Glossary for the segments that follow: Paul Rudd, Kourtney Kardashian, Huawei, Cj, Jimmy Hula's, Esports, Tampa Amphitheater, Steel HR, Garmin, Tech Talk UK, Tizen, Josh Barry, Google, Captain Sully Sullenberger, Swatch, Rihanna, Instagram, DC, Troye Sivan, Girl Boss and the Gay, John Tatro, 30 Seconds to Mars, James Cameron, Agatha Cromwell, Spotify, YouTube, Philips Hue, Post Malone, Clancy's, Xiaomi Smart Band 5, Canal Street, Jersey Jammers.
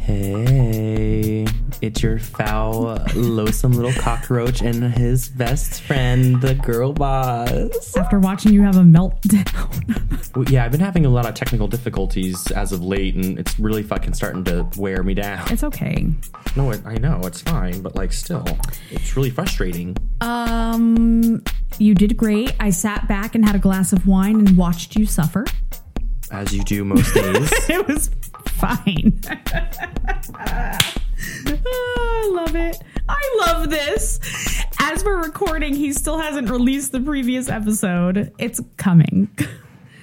Hey, it's your foul, loathsome little cockroach and his best friend, the girl boss. After watching you have a meltdown. Well, yeah, I've been having a lot of technical difficulties as of late, and it's really fucking starting to wear me down. It's okay. No, I know, it's fine, but like still, it's really frustrating. You did great. I sat back and had a glass of wine and watched you suffer. As you do most days. It was fine. Oh, I love it. I love this. As we're recording, he still hasn't released the previous episode. It's coming.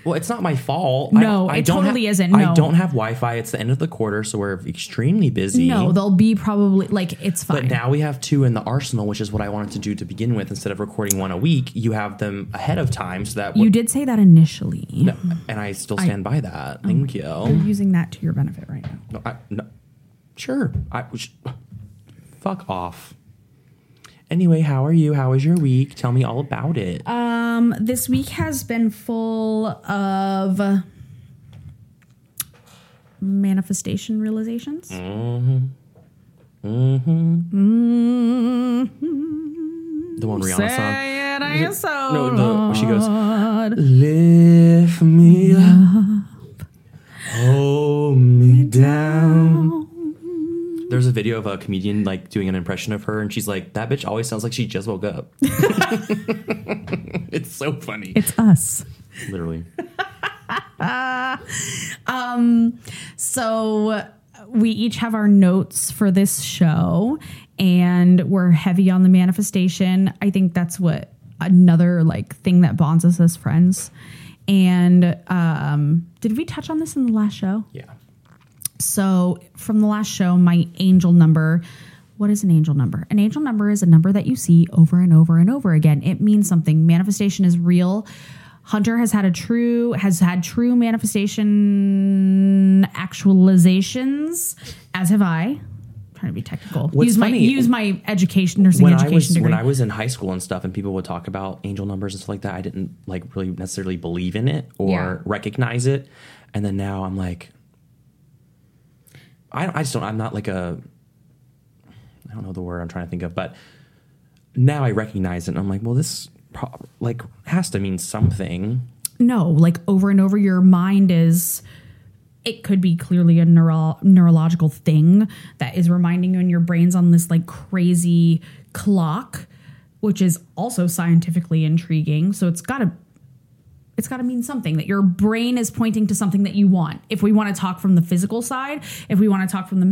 Well, it's not my fault. No, I it don't totally have, isn't. No. I don't have Wi-Fi. It's the end of the quarter, so we're extremely busy. No, they'll be probably, like, it's fine. But now we have two in the arsenal, which is what I wanted to do to begin with. Instead of recording one a week, you have them ahead of time so that... You did say that initially. No, and I still stand by that. Thank you. I'm using that to your benefit right now. No. Sure. Fuck off. Anyway, how are you? How was your week? Tell me all about it. This week has been full of manifestation realizations. Mm-hmm. Mm-hmm. Mm-hmm. The one Rihanna song. So no, she goes, lift me up, hold me down. There's a video of a comedian like doing an impression of her, and she's like, that bitch always sounds like she just woke up. It's so funny. It's us. Literally. So we each have our notes for this show, and we're heavy on the manifestation. I think that's what another like thing that bonds us as friends. And did we touch on this in the last show? Yeah. So from the last show, my angel number, what is an angel number? An angel number is a number that you see over and over and over again. It means something. Manifestation is real. Hunter has had true manifestation actualizations, as have I. I'm trying to be technical. Use my education, nursing education degree. When I was in high school and stuff, and people would talk about angel numbers and stuff like that, I didn't like really necessarily believe in it or recognize it. And then now I'm like... I don't know the word I'm trying to think of, but now I recognize it and I'm like, well, this like has to mean something. No, like over and over your mind is, it could be clearly a neurological thing that is reminding you, and your brain's on this like crazy clock, which is also scientifically intriguing. So it's got to mean something, that your brain is pointing to something that you want. If we want to talk from the physical side, if we want to talk from the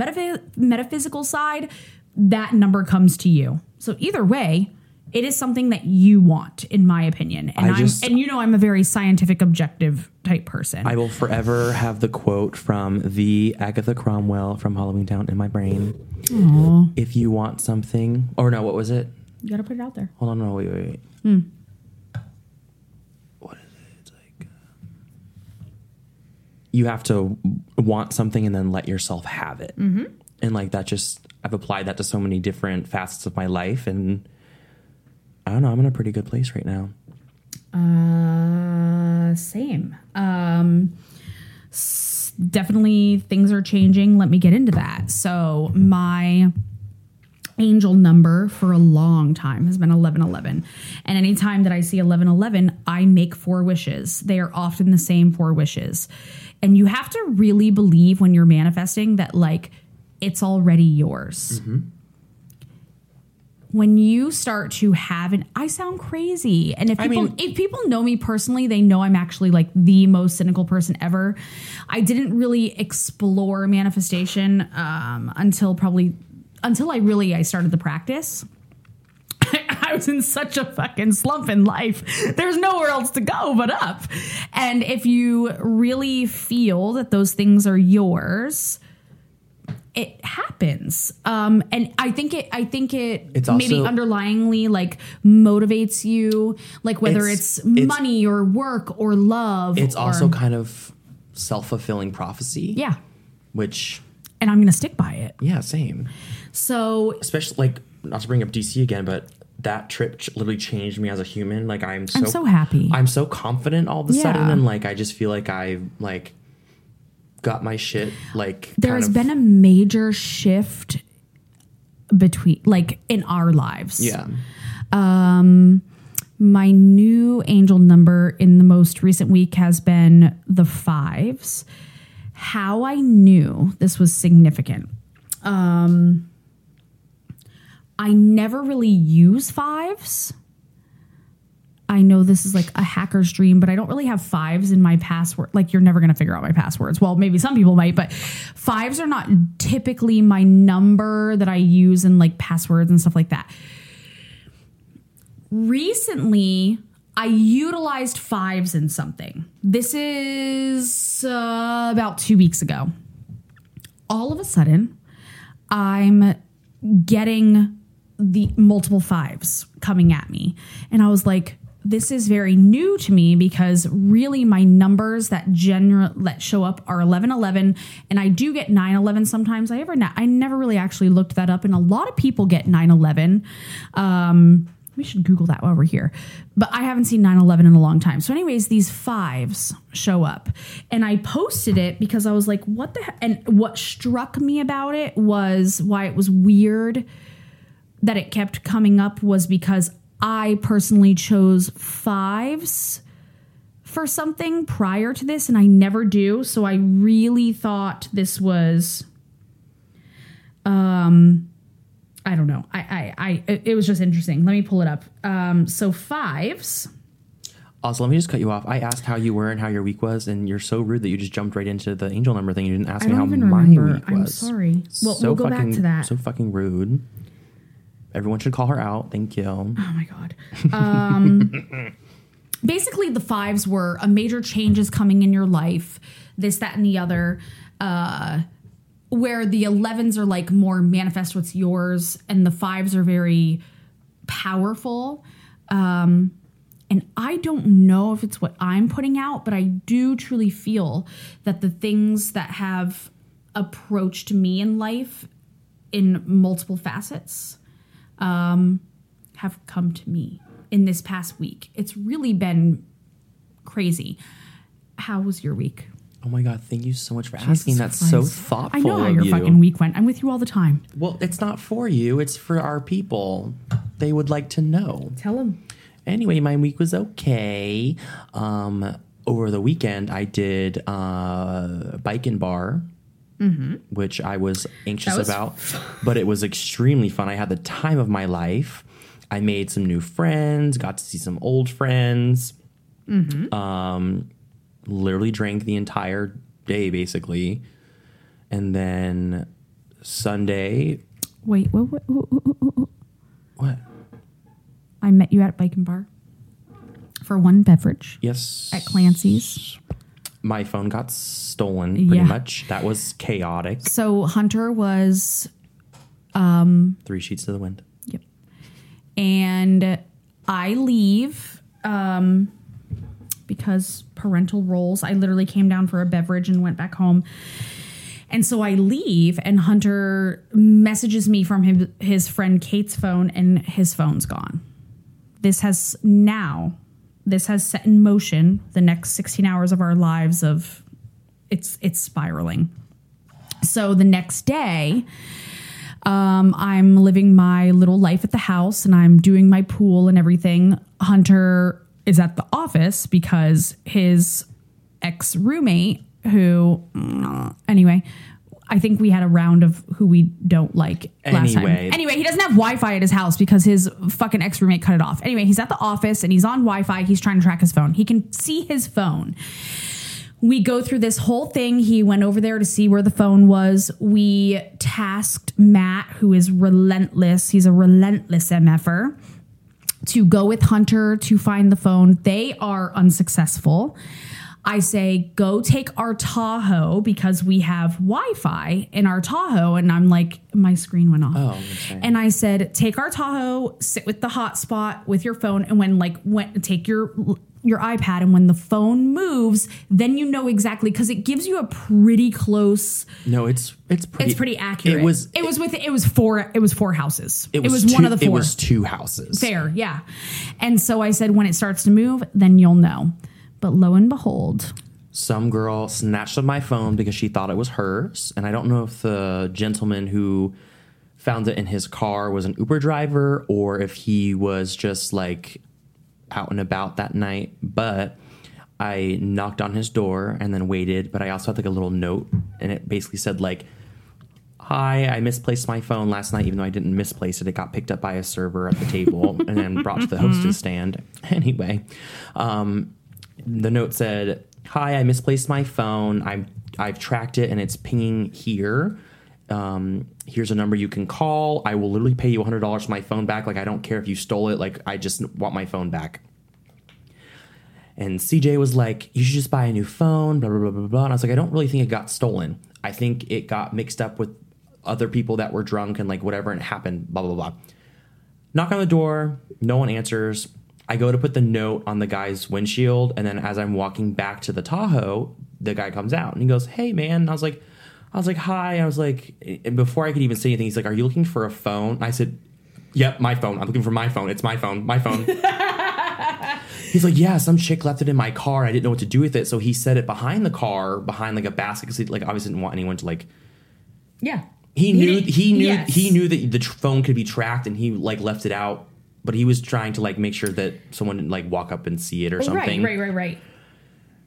metaphysical side, that number comes to you. So either way, it is something that you want, in my opinion. And I'm a very scientific, objective type person. I will forever have the quote from the Agatha Cromwell from Halloween Town in my brain. Aww. If you want something, or no, what was it? You got to put it out there. Hold on. No, wait. You have to want something and then let yourself have it. Mm-hmm. And like that I've applied that to so many different facets of my life. And I don't know, I'm in a pretty good place right now. Same. Definitely things are changing. Let me get into that. So my angel number for a long time has been 1111. And anytime that I see 1111, I make 4 wishes. They are often the same 4 wishes. And you have to really believe when you're manifesting that like it's already yours. Mm-hmm. When you start to have I sound crazy. And if people know me personally, they know I'm actually like the most cynical person ever. I didn't really explore manifestation until I started the practice. I was in such a fucking slump in life. There's nowhere else to go but up. And if you really feel that those things are yours, it happens. And I think it it's maybe also, underlyingly like motivates you, like whether it's money or work or love. It's also kind of self-fulfilling prophecy. Yeah. Which... And I'm going to stick by it. Yeah, same. So... Especially like... Not to bring up DC again, but that trip literally changed me as a human. Like I'm so happy. I'm so confident all of a sudden, and like I just feel like I like got my shit, like, there's been a major shift between, like, in our lives. Yeah. My new angel number in the most recent week has been the 5s. How I knew this was significant. I never really use 5s. I know this is like a hacker's dream, but I don't really have 5s in my password. Like, you're never going to figure out my passwords. Well, maybe some people might, but 5s are not typically my number that I use in like passwords and stuff like that. Recently, I utilized 5s in something. This is about 2 weeks ago. All of a sudden, I'm getting the multiple 5s coming at me. And I was like, this is very new to me, because really my numbers that show up are 1111, and I do get 911 sometimes. I never really actually looked that up, and a lot of people get 911. We should Google that while we're here, but I haven't seen 911 in a long time. So anyways, these 5s show up, and I posted it because I was like, what the heck? And what struck me about it was why it was weird that it kept coming up was because I personally chose 5s for something prior to this, and I never do. So I really thought this was, I don't know. It was just interesting. Let me pull it up. So 5s. Also, let me just cut you off. I asked how you were and how your week was, and you're so rude that you just jumped right into the angel number thing. You didn't ask me how my week was. I'm sorry. Well, we'll go back to that. So fucking rude. Everyone should call her out. Thank you. Oh, my God. Basically, the 5s were a major change is coming in your life, this, that, and the other, where the 11s are like more manifest what's yours, and the 5s are very powerful. And I don't know if it's what I'm putting out, but I do truly feel that the things that have approached me in life in multiple facets have come to me in this past week. It's really been crazy. How was your week? Oh my God, thank you so much for asking. That's Christ. So thoughtful. I know how your fucking week went. I'm with you all the time. Well, it's not for you. It's for our people. They would like to know. Tell them. Anyway, my week was okay. Over the weekend, I did bike and bar. Mm-hmm. Which I was anxious about, but it was extremely fun. I had the time of my life. I made some new friends, got to see some old friends, mm-hmm. Literally drank the entire day, basically. And then Sunday... Wait, what? What? I met you at a bike and bar for one beverage. Yes. At Clancy's. My phone got stolen, pretty much. That was chaotic. So Hunter was... 3 sheets to the wind. Yep. And I leave because parental roles. I literally came down for a beverage and went back home. And so I leave, and Hunter messages me from his friend Kate's phone, and his phone's gone. This has set in motion the next 16 hours of our lives of it's spiraling. So the next day, I'm living my little life at the house, and I'm doing my pool and everything. Hunter is at the office because his ex-roommate I think we had a round of who we don't like last time. Anyway, he doesn't have Wi-Fi at his house because his fucking ex-roommate cut it off. Anyway, he's at the office and he's on Wi-Fi. He's trying to track his phone. He can see his phone. We go through this whole thing. He went over there to see where the phone was. We tasked Matt, who is relentless. He's a relentless MFer, to go with Hunter to find the phone. They are unsuccessful. I say, go take our Tahoe because we have Wi-Fi in our Tahoe. And I'm like, my screen went off. Oh, okay. And I said, take our Tahoe, sit with the hotspot with your phone. And take your iPad. And when the phone moves, then you know exactly, because it gives you a pretty close. No, it's pretty accurate. It was four houses. It was one of the four. It was 2 houses. Fair, yeah. And so I said, when it starts to move, then you'll know. But lo and behold, some girl snatched up my phone because she thought it was hers. And I don't know if the gentleman who found it in his car was an Uber driver or if he was just like out and about that night. But I knocked on his door and then waited. But I also had like a little note, and it basically said like, "Hi, I misplaced my phone last night," even though I didn't misplace it. It got picked up by a server at the table and then brought to the hostess stand. Anyway, the note said, "Hi, I misplaced my phone. I've tracked it and it's pinging here. Here's a number you can call. I will literally pay you $100 for my phone back. Like, I don't care if you stole it. Like, I just want my phone back." And Cj was like, "You should just buy a new phone, blah, blah, blah, blah, blah." And I was like, "I don't really think it got stolen. I think it got mixed up with other people that were drunk and like whatever, and it happened, blah, blah, blah." Knock on the door. No one answers. I go to put the note on the guy's windshield. And then as I'm walking back to the Tahoe, the guy comes out and he goes, "Hey, man." And I was like, "Hi." I was like, and before I could even say anything, he's like, "Are you looking for a phone?" I said, "Yep, my phone. I'm looking for my phone. It's my phone. My phone." He's like, "Yeah, some chick left it in my car. I didn't know what to do with it. So he set it behind the car, behind like a basket." Cause he like obviously didn't want anyone to like, yeah, he knew that the phone could be tracked, and he like left it out, but he was trying to like make sure that someone didn't like walk up and see it or something. Right.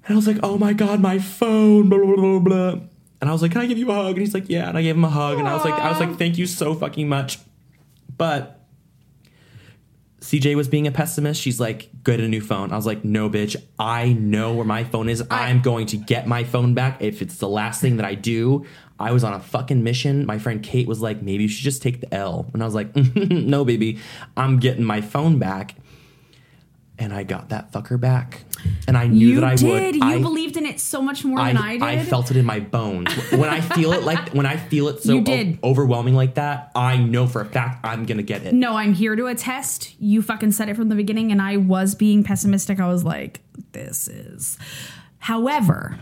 And I was like, "Oh my God, my phone, blah, blah, blah, blah." And I was like, "Can I give you a hug?" And he's like, "Yeah." And I gave him a hug. Aww. And I was like, "Thank you so fucking much." But CJ was being a pessimist. She's like, "Get a new phone." I was like, "No, bitch. I know where my phone is. I'm going to get my phone back if it's the last thing that I do." I was on a fucking mission. My friend Kate was like, "Maybe you should just take the L." And I was like, "No, baby. I'm getting my phone back." And I got that fucker back. And I knew that I would. You believed in it so much more than I did. I felt it in my bones. When I feel it so overwhelming like that, I know for a fact I'm going to get it. No, I'm here to attest. You fucking said it from the beginning, and I was being pessimistic. I was like, this is. However,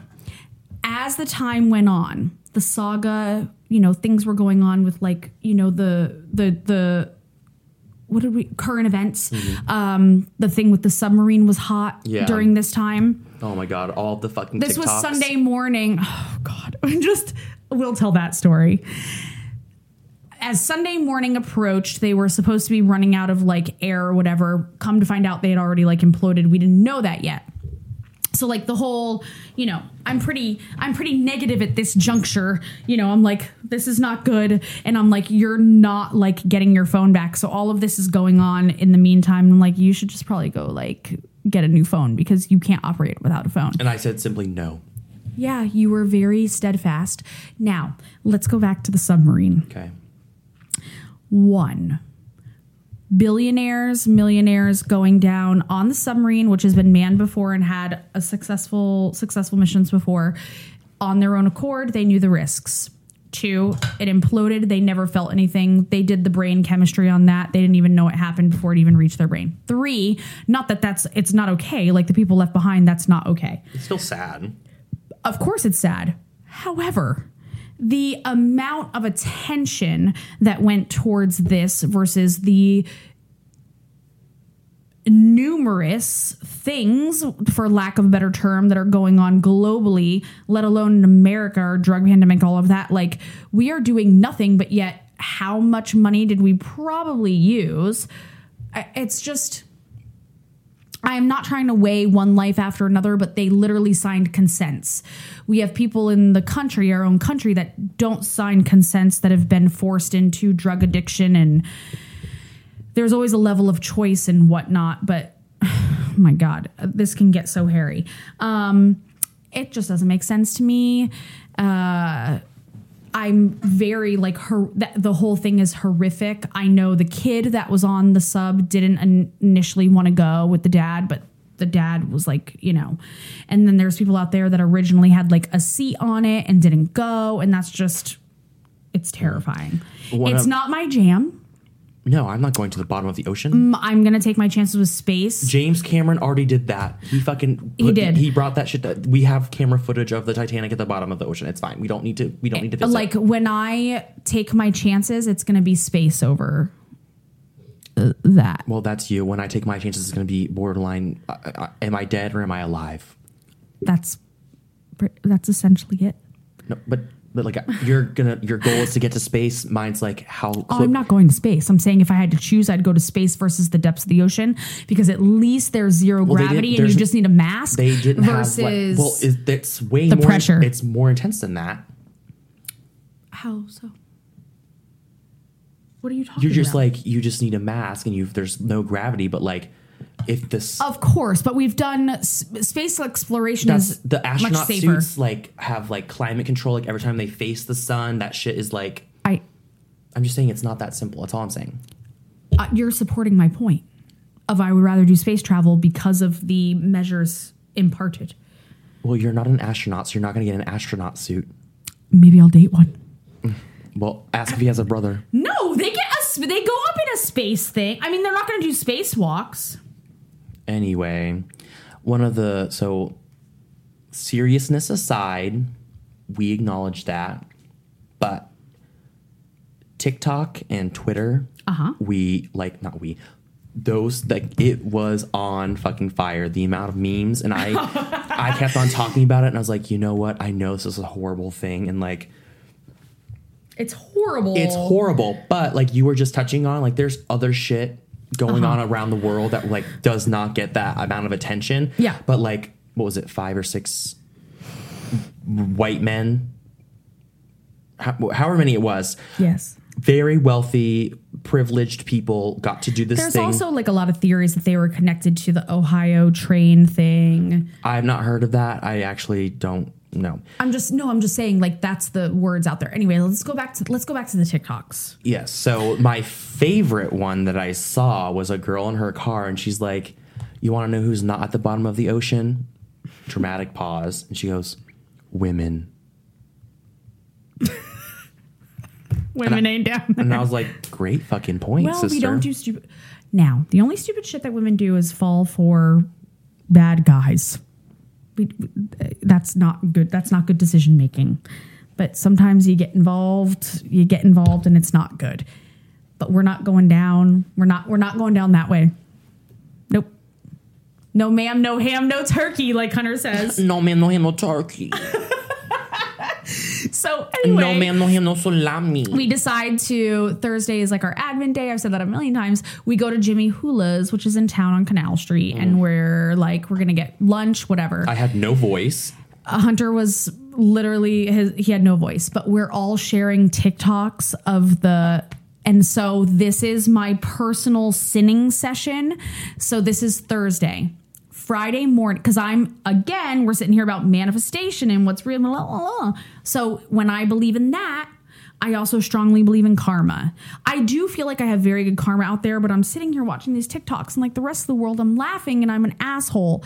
as the time went on, the saga, you know, things were going on with like, you know, the current events. Mm-hmm. The thing with the submarine was hot during this time. Oh my God. All the fucking TikToks. This was Sunday morning. Oh God. We'll tell that story. As Sunday morning approached, they were supposed to be running out of like air or whatever. Come to find out they had already like imploded. We didn't know that yet. So like the whole, you know, I'm pretty negative at this juncture. You know, I'm like, this is not good. And I'm like, you're not like getting your phone back. So all of this is going on in the meantime. I'm like, you should just probably go like get a new phone because you can't operate without a phone. And I said simply no. Yeah, you were very steadfast. Now, let's go back to the submarine. Okay. 1. Billionaires, millionaires going down on the submarine, which has been manned before and had a successful missions before, on their own accord. They knew the risks. 2, it imploded. They never felt anything. They did the brain chemistry on that. They didn't even know it happened before it even reached their brain. 3, not that it's not okay. Like the people left behind, that's not okay. It's still sad. Of course it's sad. However, the amount of attention that went towards this versus the numerous things, for lack of a better term, that are going on globally, let alone in America, or drug pandemic, all of that. Like, we are doing nothing, but yet how much money did we probably use? It's just, I am not trying to weigh one life after another, but they literally signed consents. We have people in the country, our own country, that don't sign consents, that have been forced into drug addiction. And there's always a level of choice and whatnot. But oh my God, this can get so hairy. It just doesn't make sense to me. I'm very like her. The whole thing is horrific. I know the kid that was on the sub didn't initially want to go with the dad, but the dad was like, you know, and then there's people out there that originally had like a seat on it and didn't go. And that's just, it's terrifying. It's not my jam. No, I'm not going to the bottom of the ocean. I'm going to take my chances with space. James Cameron already did that. He brought that shit. We have camera footage of the Titanic at the bottom of the ocean. It's fine. We don't need to visit. Like, when I take my chances, it's going to be space over that. Well, that's you. When I take my chances, it's going to be borderline. Am I dead or am I alive? That's That's essentially it. No, but like your goal is to get to space. Mine's like how. Oh, I'm not going to space. I'm saying if I had to choose, I'd go to space versus the depths of the ocean because at least there's zero gravity and you just need a mask. They didn't versus have. Well, it's way the more pressure. It's more intense than that. How so? What are you talking about? You're just about? Like you just need a mask and there's no gravity, but like. If this, of course, but we've done space exploration. Is the astronaut suits like have like climate control. Like every time they face the sun, that shit is like. I'm just saying it's not that simple. That's all I'm saying. You're supporting my point of I would rather do space travel because of the measures imparted. Well, you're not an astronaut, so you're not going to get an astronaut suit. Maybe I'll date one. Well, ask if he has a brother. No, they go up in a space thing. I mean, they're not going to do spacewalks. Anyway, seriousness aside, we acknowledge that, but TikTok and Twitter, it was on fucking fire, the amount of memes, and I kept on talking about it, and I was like, you know what, I know this is a horrible thing, and like, it's horrible, but like, you were just touching on, like, there's other shit going on around the world that like does not get that amount of attention. Yeah. But like, what was it? 5 or 6 white men. However many it was. Yes. Very wealthy, privileged people got to do this thing. There's also like a lot of theories that they were connected to the Ohio train thing. I've not heard of that. I actually don't know. I'm just saying like that's the words out there. Anyway, let's go back to the TikToks. Yes. So my favorite one that I saw was a girl in her car and she's like, "You want to know who's not at the bottom of the ocean?" Dramatic pause. And she goes, "Women." Women ain't down there. And I was like, "Great fucking point, sister." Well, we don't do stupid. Now, the only stupid shit that women do is fall for bad guys. That's not good. That's not good decision making. But sometimes you get involved and it's not good. But we're not going down. We're not going down that way. Nope. No ma'am, no ham, no turkey, like Hunter says. No ma'am, no ham, no turkey. So anyway, no ma'am, no ham, no salami. We decide to Thursday is like our admin day. I've said that a million times. We go to Jimmy Hula's, which is in town on Canal Street, and we're gonna get lunch, whatever. I had no voice. Hunter was literally he had no voice, but we're all sharing TikToks of the. And so this is my personal sinning session. So this is Thursday. Friday morning, because we're sitting here about manifestation and what's real. Blah, blah, blah. So when I believe in that, I also strongly believe in karma. I do feel like I have very good karma out there, but I'm sitting here watching these TikToks and like the rest of the world, I'm laughing and I'm an asshole.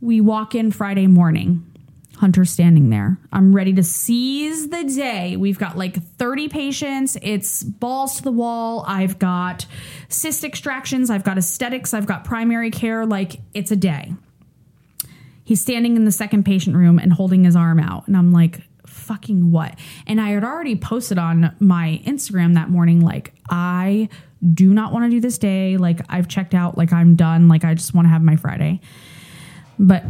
We walk in Friday morning. Hunter's standing there. I'm ready to seize the day. We've got like 30 patients. It's balls to the wall. I've got cyst extractions. I've got aesthetics. I've got primary care. Like, it's a day. He's standing in the second patient room and holding his arm out. And I'm like, fucking what? And I had already posted on my Instagram that morning, like, I do not want to do this day. Like, I've checked out. Like, I'm done. Like, I just want to have my Friday. But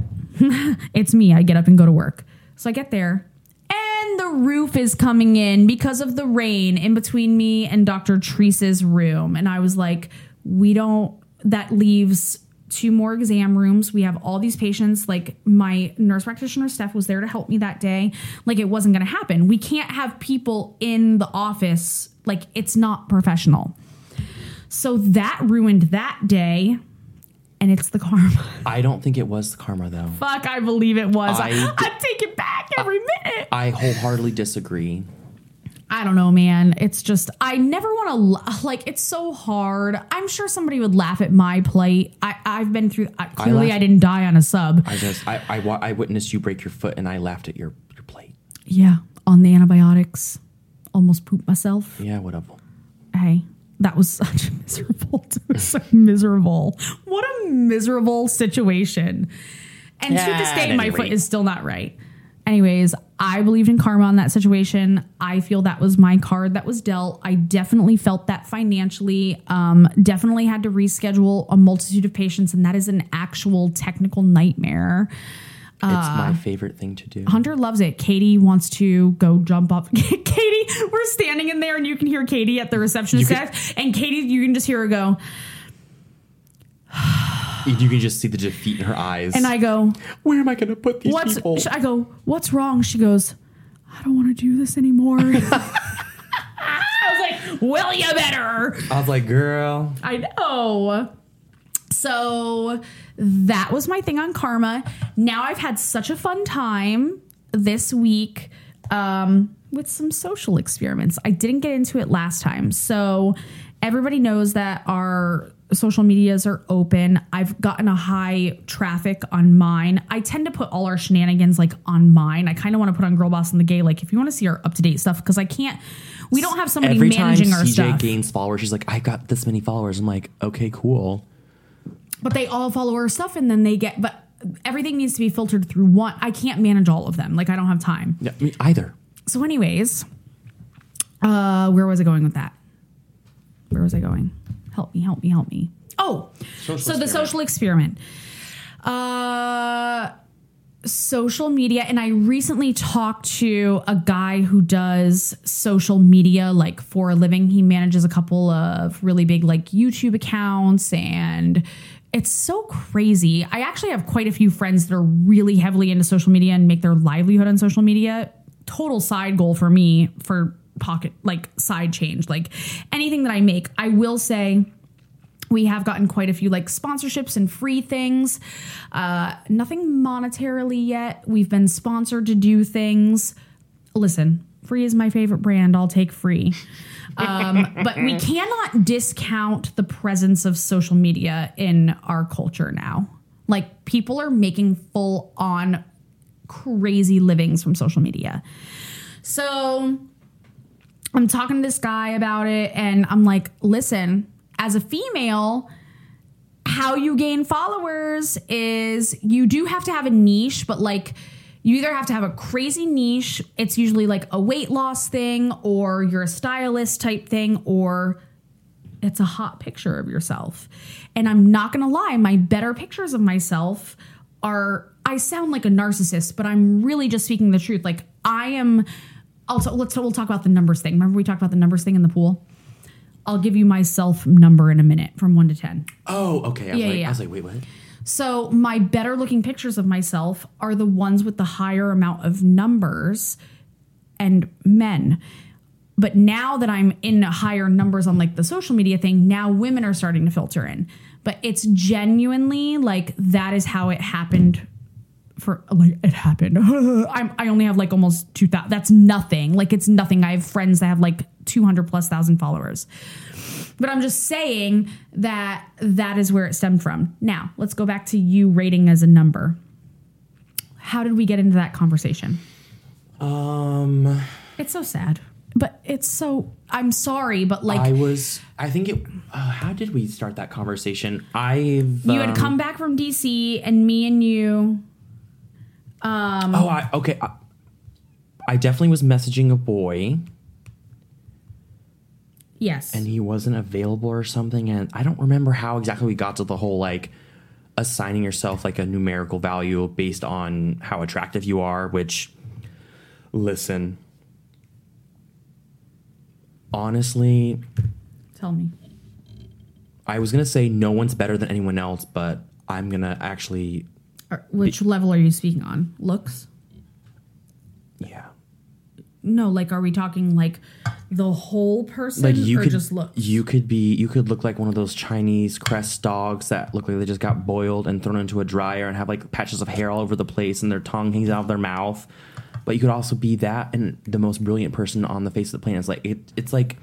it's me. I get up and go to work. So I get there and the roof is coming in because of the rain in between me and Dr. Treese's room. And I was like, that leaves 2 more exam rooms. We have all these patients. Like, my nurse practitioner Steph was there to help me that day. Like, it wasn't going to happen. We can't have people in the office. Like, it's not professional. So that ruined that day. And it's the karma. I don't think it was the karma, though. Fuck, I believe it was. I take it back every minute. I wholeheartedly disagree. I don't know, man. It's just, I never want to, like, it's so hard. I'm sure somebody would laugh at my plight. I've been through, clearly I didn't die on a sub. I witnessed you break your foot, and I laughed at your plight. Yeah, on the antibiotics. Almost pooped myself. Yeah, whatever. Hey. That was such a miserable. It was so miserable. What a miserable situation. And to this day, my foot is still not right. Anyways, I believed in karma on that situation. I feel that was my card that was dealt. I definitely felt that financially. Definitely had to reschedule a multitude of patients, and that is an actual technical nightmare. It's my favorite thing to do. Hunter loves it. Katie wants to go jump up. Katie, we're standing in there and you can hear Katie at the receptionist desk. And Katie, you can just hear her go. You can just see the defeat in her eyes. And I go, where am I going to put these people? I go, what's wrong? She goes, I don't want to do this anymore. I was like, well, you better. I was like, girl. I know. So that was my thing on karma. Now I've had such a fun time this week with some social experiments. I didn't get into it last time. So everybody knows that our social medias are open. I've gotten a high traffic on mine. I tend to put all our shenanigans like on mine. I kind of want to put on Girl Boss and the Gay. Like if you want to see our up-to-date stuff, because I can't, we don't have somebody managing our stuff. Every time Cj gains followers, she's like, I got this many followers. I'm like, okay, cool. But they all follow her stuff and then they get, but everything needs to be filtered through one. I can't manage all of them. Like I don't have time. Yeah, me either. So anyways, where was I going with that? Where was I going? Help me. Oh, the social experiment. Social media. And I recently talked to a guy who does social media like for a living. He manages a couple of really big like YouTube accounts and it's so crazy. I actually have quite a few friends that are really heavily into social media and make their livelihood on social media. Total side goal for me for pocket, like side change, like anything that I make. I will say we have gotten quite a few like sponsorships and free things. Nothing monetarily yet. We've been sponsored to do things. Listen, free is my favorite brand. I'll take free. But we cannot discount the presence of social media in our culture now. Like people are making full on crazy livings from social media. So I'm talking to this guy about it and I'm like, listen, as a female, how you gain followers is you do have to have a niche, but like you either have to have a crazy niche. It's usually like a weight loss thing or you're a stylist type thing or it's a hot picture of yourself. And I'm not going to lie. My better pictures of myself are, I sound like a narcissist, but I'm really just speaking the truth. Like I am also, we'll talk about the numbers thing. Remember we talked about the numbers thing in the pool? I'll give you my self number in a minute from 1 to 10. Oh, okay. I was like, wait, what? So my better looking pictures of myself are the ones with the higher amount of numbers and men. But now that I'm in higher numbers on like the social media thing, now women are starting to filter in. But it's genuinely like that is how it happened for like it happened. I only have like almost 2,000. That's nothing. Like it's nothing. I have friends that have like 200,000+ followers. But I'm just saying that is where it stemmed from. Now, let's go back to you rating as a number. How did we get into that conversation? It's so sad, but it's so, I'm sorry, but like how did we start that conversation? You had come back from DC and me and you. I definitely was messaging a boy. Yes. And he wasn't available or something. And I don't remember how exactly we got to the whole, like, assigning yourself, like, a numerical value based on how attractive you are, which, listen, honestly. Tell me. I was going to say no one's better than anyone else, but I'm going to actually. Which level are you speaking on? Looks? Yeah. No, like, are we talking, like, the whole person like just look? You could look like one of those Chinese crest dogs that look like they just got boiled and thrown into a dryer and have, like, patches of hair all over the place and their tongue hangs out of their mouth. But you could also be that and the most brilliant person on the face of the planet. It's like, it's like,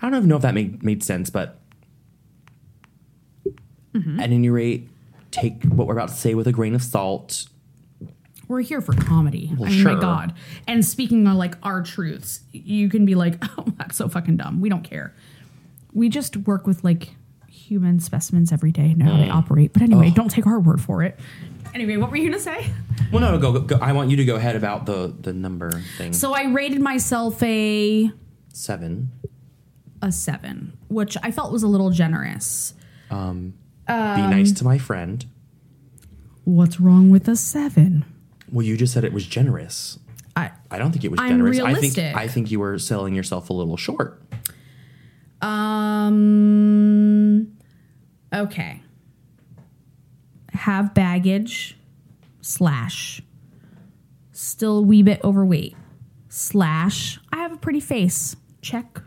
I don't even know if that made sense, but at any rate, take what we're about to say with a grain of salt. We're here for comedy. Well, I mean, sure. My God. And speaking on like our truths, you can be like, oh, that's so fucking dumb. We don't care. We just work with like human specimens every day and how they operate. But anyway, don't take our word for it. Anyway, what were you going to say? Well, no, go. I want you to go ahead about the number thing. So I rated myself a 7. A 7, which I felt was a little generous. Be nice to my friend. What's wrong with a 7? Well, you just said it was generous. I don't think it was generous. Realistic. I think you were selling yourself a little short. Okay. Have baggage / still a wee bit overweight / I have a pretty face. Check.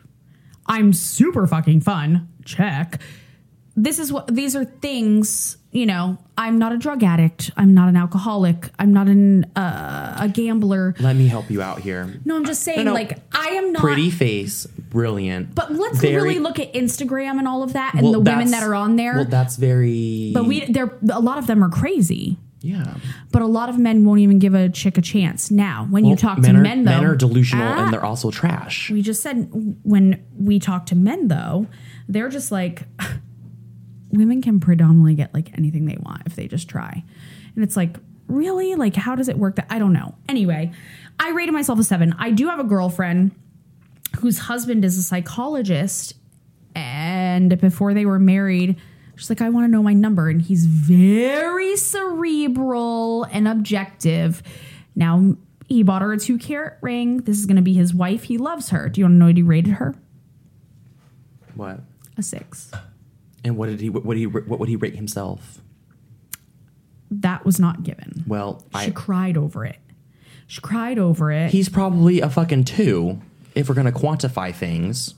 I'm super fucking fun. Check. These are things, you know, I'm not a drug addict. I'm not an alcoholic. I'm not a gambler. Let me help you out here. No, I'm just saying, I am not. Pretty face, brilliant. But let's really look at Instagram and all of that and the women that are on there. Well, that's very. But a lot of them are crazy. Yeah. But a lot of men won't even give a chick a chance. Now, when you talk to men, though. Men are delusional and they're also trash. We just said when we talk to men, though, they're just like. Women can predominantly get anything they want if they just try. And it's really? How does it work? That I don't know. Anyway, I rated myself a 7. I do have a girlfriend whose husband is a psychologist. And before they were married, she's like, I want to know my number. And he's very cerebral and objective. Now, he bought her a 2-carat ring. This is going to be his wife. He loves her. Do you want to know what he rated her? What? A 6. And what would he rate himself? That was not given. Well, she cried over it. She cried over it. He's probably a fucking 2 if we're going to quantify things.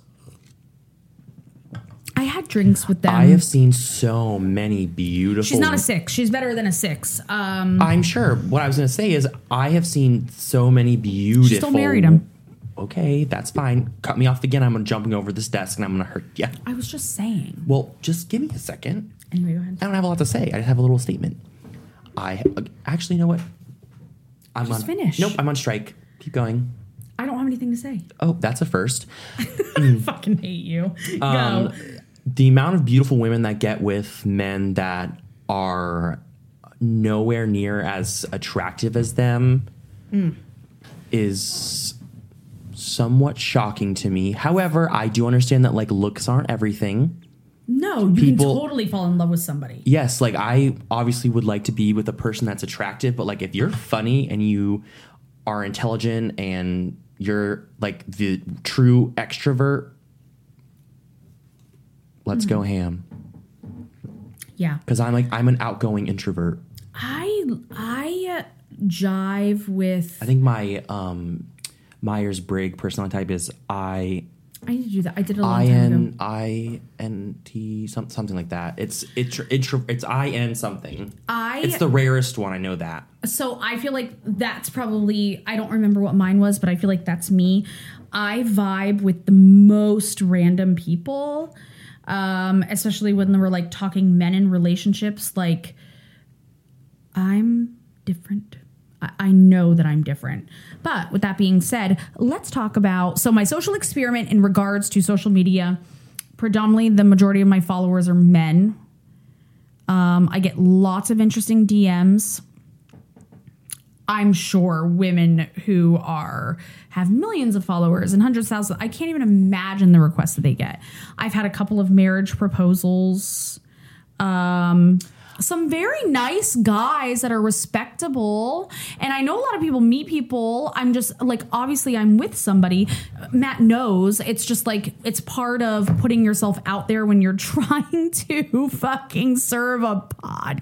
I had drinks with them. I have seen so many beautiful. She's not a 6. She's better than a 6. I'm sure. What I was going to say is I have seen so many beautiful. She still married him. Okay, that's fine. Cut me off again. I'm jumping over this desk and I'm going to hurt you. I was just saying. Well, just give me a second. Anyway, go ahead. I don't have a lot to say. I just have a little statement. I actually, you know what? Finish. Nope, I'm on strike. Keep going. I don't have anything to say. Oh, that's a first. I fucking hate you. Go. The amount of beautiful women that get with men that are nowhere near as attractive as them is somewhat shocking to me. However, I do understand that looks aren't everything. No, people can totally fall in love with somebody. Yes, I obviously would like to be with a person that's attractive, but if you're funny and you are intelligent and you're the true extrovert, let's go ham. Yeah. Because I'm an outgoing introvert. I jive with. I think my Myers-Briggs personality type is I need to do that. I did a long time ago. INT something like that. It's IN something. It's the rarest one. I know that. So I feel like that's probably, I don't remember what mine was, but I feel like that's me. I vibe with the most random people, especially when we're talking men in relationships. I'm different. I know that I'm different. But with that being said, let's talk about. So my social experiment in regards to social media, predominantly the majority of my followers are men. I get lots of interesting DMs. I'm sure women who have millions of followers and hundreds of thousands. I can't even imagine the requests that they get. I've had a couple of marriage proposals. Some very nice guys that are respectable. And I know a lot of people meet people. I'm just obviously I'm with somebody. Matt knows. It's just it's part of putting yourself out there when you're trying to fucking serve a podcast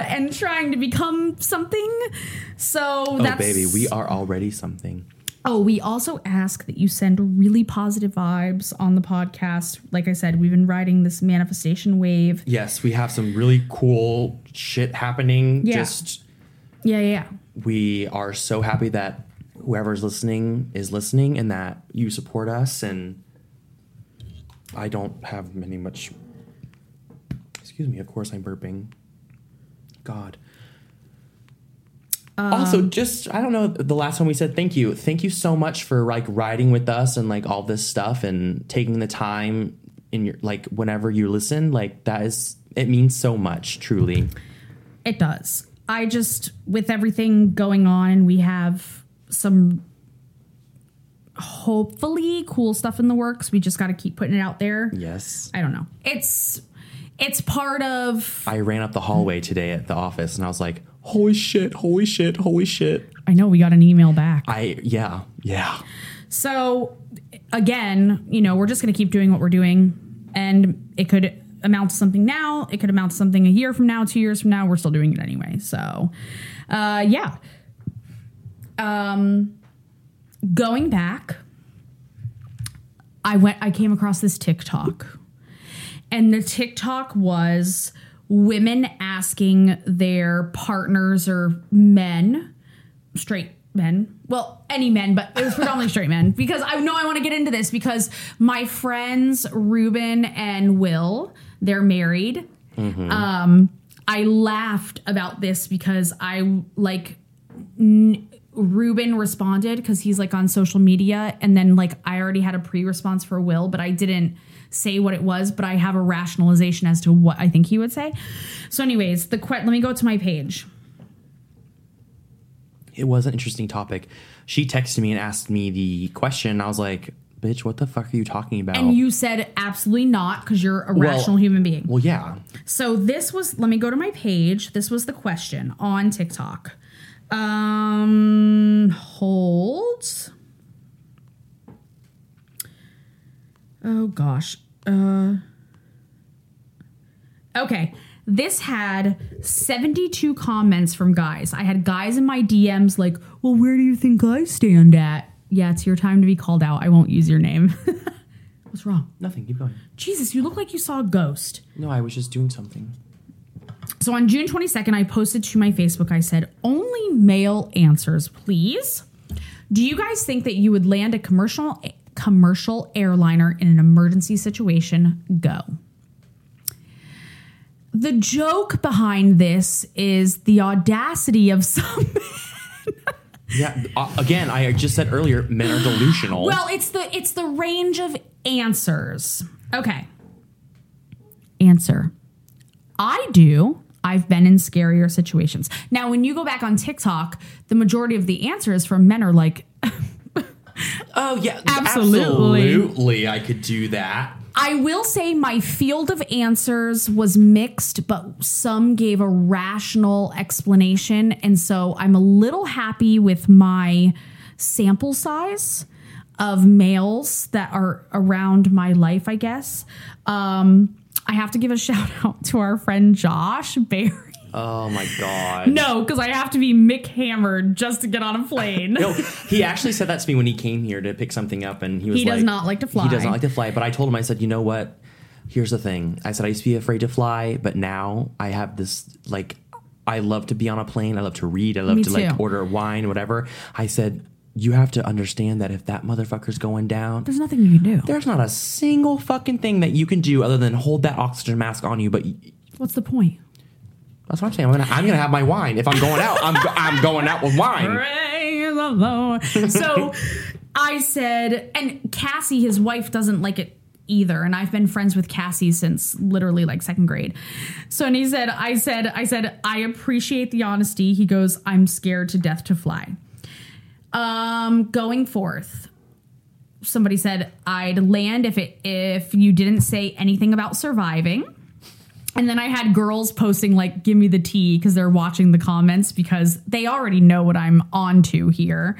and trying to become something. So that's. Oh, baby, we are already something. Oh, we also ask that you send really positive vibes on the podcast. Like I said, we've been riding this manifestation wave. Yes, we have some really cool shit happening. Yeah. We are so happy that whoever's listening is listening and that you support us. And I don't have much. Excuse me. Of course, I'm burping. God. Also, I don't know, the last time we said thank you. Thank you so much for, riding with us and, all this stuff and taking the time in your, whenever you listen. It means so much, truly. It does. I just, with everything going on, we have some hopefully cool stuff in the works. We just got to keep putting it out there. Yes. I don't know. It's It's part of... I ran up the hallway today at the office, and I was like, holy shit, holy shit, holy shit. I know, we got an email back. Yeah. So, again, you know, we're just going to keep doing what we're doing, and it could amount to something now. It could amount to something a year from now, 2 years from now. We're still doing it anyway. So, yeah. Going back, I came across this TikTok. And the TikTok was women asking their partners or men, straight men, well, any men, but it was predominantly straight men, because I know I want to get into this because my friends, Ruben and Will, they're married. Mm-hmm. I laughed about this because I Ruben responded because he's like on social media. And then like I already had a pre-response for Will, but I didn't say what it was, but I have a rationalization as to what I think he would say. So anyways, let me go to my page. It was an interesting topic. She texted me and asked me the question. I was like, bitch, what the fuck are you talking about? And you said absolutely not, because you're a rational human being. Well, yeah. So this was, let me go to my page. This was the question on TikTok. Hold. Oh, gosh. Okay. This had 72 comments from guys. I had guys in my DMs like, well, where do you think I stand at? Yeah, it's your time to be called out. I won't use your name. What's wrong? Nothing. Keep going. Jesus, you look like you saw a ghost. No, I was just doing something. So on June 22nd, I posted to my Facebook. I said, only male answers, please. Do you guys think that you would land a commercial airliner in an emergency situation? Go. The joke behind this is the audacity of some men. Yeah. Again, I just said earlier, men are delusional. Well, it's the range of answers. Okay. Answer. I do. I've been in scarier situations. Now, when you go back on TikTok, the majority of the answers from men are like, oh, yeah, absolutely. I could do that. I will say my field of answers was mixed, but some gave a rational explanation. And so I'm a little happy with my sample size of males that are around my life, I guess. I have to give a shout out to our friend Josh Barry. Oh, my God. No, because I have to be Mick Hammered just to get on a plane. No, he actually said that to me when he came here to pick something up. And he was like, he does not like to fly. He does not like to fly. But I told him, I said, you know what? Here's the thing. I said, I used to be afraid to fly. But now I have this, like, I love to be on a plane. I love to read. I love me to, too. Like, order wine, whatever. I said, you have to understand that if that motherfucker's going down, there's nothing you can do. There's not a single fucking thing that you can do other than hold that oxygen mask on you. But what's the point? That's what I'm saying. I'm gonna have my wine. If I'm going out, I'm going out with wine. Praise the Lord. So I said, and Cassie, his wife, doesn't like it either. And I've been friends with Cassie since literally like second grade. So, and he said, I said, I appreciate the honesty. He goes, I'm scared to death to fly. Going forth. Somebody said, I'd land if you didn't say anything about surviving. And then I had girls posting like, give me the tea, because they're watching the comments because they already know what I'm onto here.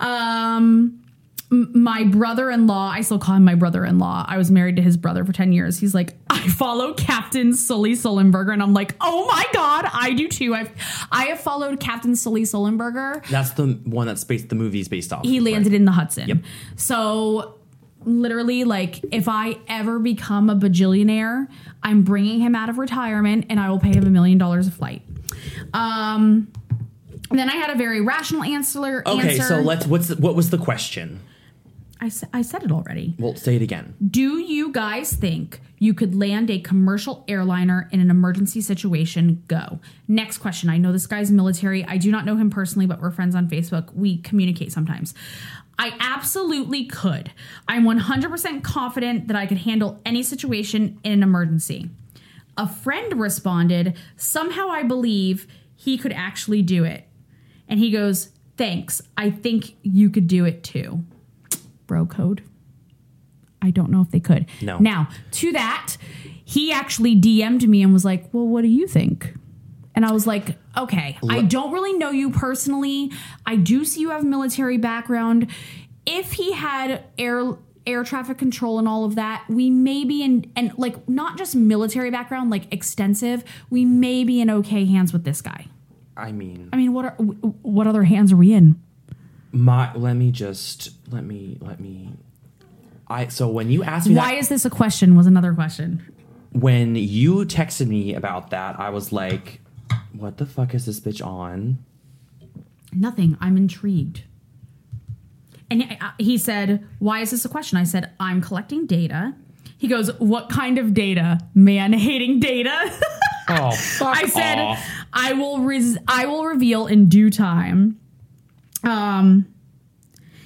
My brother-in-law, I still call him my brother-in-law. I was married to his brother for 10 years. He's like, I follow Captain Sully Sullenberger. And I'm like, oh, my God, I do, too. I have followed Captain Sully Sullenberger. That's the one that's the movie's based off. He landed in the Hudson. Yep. So literally, like, if I ever become a bajillionaire, I'm bringing him out of retirement and I will pay him $1 million a flight. Then I had a very rational answer. Okay, so what was the question? I said it already. Well, say it again. Do you guys think you could land a commercial airliner in an emergency situation? Go. Next question. I know this guy's military. I do not know him personally, but we're friends on Facebook. We communicate sometimes. I absolutely could. I'm 100% confident that I could handle any situation in an emergency. A friend responded, somehow I believe he could actually do it. And he goes, thanks. I think you could do it too. Bro code. I don't know if they could. No. Now, to that, he actually DM'd me and was like, well, what do you think? And I was like, okay, I don't really know you personally. I do see you have a military background. If he had air traffic control and all of that, we may be in, and like not just military background, like extensive, we may be in okay hands with this guy. I mean, what other hands are we in? So when you asked me why is this a question was another question. When you texted me about that, I was like, what the fuck is this bitch on? Nothing. I'm intrigued. And he said, why is this a question? I said, I'm collecting data. He goes, what kind of data? Man-hating data. Oh, fuck I said, off. I will reveal in due time.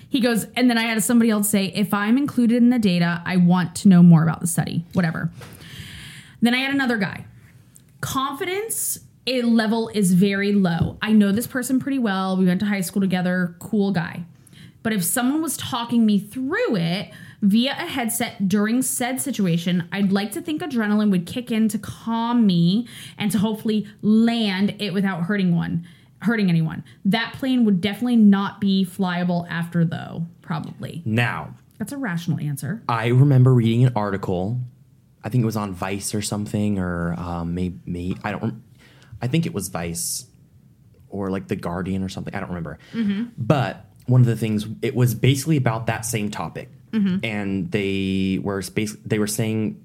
He goes, and then I had somebody else say, if I'm included in the data, I want to know more about the study, whatever. Then I had another guy. Confidence level is very low. I know this person pretty well. We went to high school together. Cool guy. But if someone was talking me through it via a headset during said situation, I'd like to think adrenaline would kick in to calm me and to hopefully land it without hurting anyone. That plane would definitely not be flyable after, though, probably. Now, that's a rational answer. I remember reading an article. I think it was on Vice or something, or maybe I think it was Vice or like The Guardian or something. I don't remember. Mm-hmm. But one of the things, it was basically about that same topic. Mm-hmm. And they were saying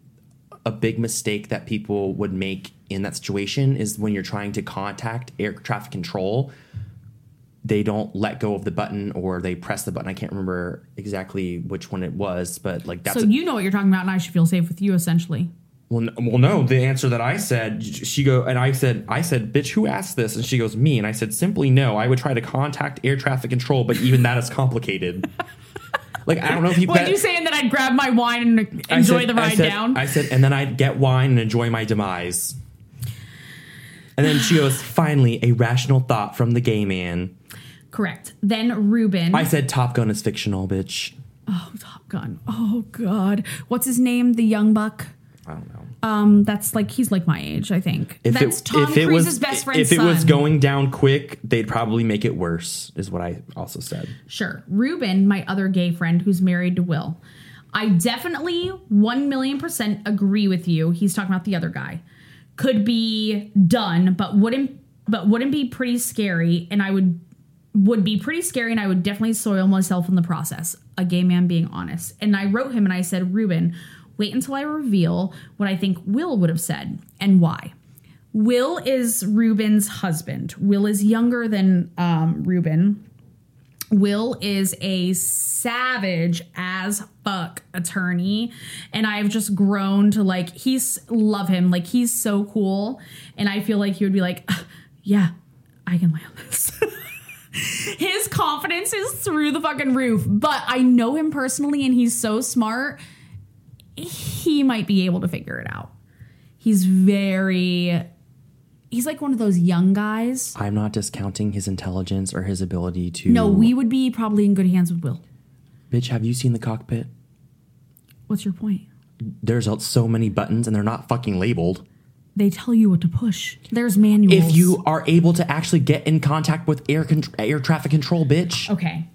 a big mistake that people would make in that situation is when you're trying to contact air traffic control, they don't let go of the button, or they press the button. I can't remember exactly which one it was, but like that's... So you know what you're talking about, and I should feel safe with you, essentially. Well, no, the answer that I said, I said, bitch, who asked this? And she goes, me. And I said, simply no, I would try to contact air traffic control, but even that is complicated. Like, I don't know if you... What are you saying, that I'd grab my wine and enjoy the ride down? I said, and then I'd get wine and enjoy my demise. And then she goes, finally, a rational thought from the gay man. Correct. Then Ruben. I said Top Gun is fictional, bitch. Oh, Top Gun. Oh, God. What's his name? The young buck? I don't know. That's like, he's like my age, I think. Tom Cruise's best friend's son. If it was going down quick, they'd probably make it worse, is what I also said. Sure. Ruben, my other gay friend who's married to Will. I definitely 1,000,000% agree with you. He's talking about the other guy. Could be done, but wouldn't be pretty scary, and I would be pretty scary, and I would definitely soil myself in the process. A gay man being honest. And I wrote him and I said, Ruben, wait until I reveal what I think Will would have said and why. Will is Ruben's husband. Will is younger than Ruben. Will is a savage as fuck attorney, and I've just grown to like, love him. Like, he's so cool, and I feel like he would be like, yeah, I can land this. His confidence is through the fucking roof, but I know him personally, and he's so smart. He might be able to figure it out. He's like one of those young guys. I'm not discounting his intelligence or his ability to... No, we would be probably in good hands with Will. Bitch, have you seen the cockpit? What's your point? There's so many buttons and they're not fucking labeled. They tell you what to push. There's manuals. If you are able to actually get in contact with air traffic control, bitch. Okay.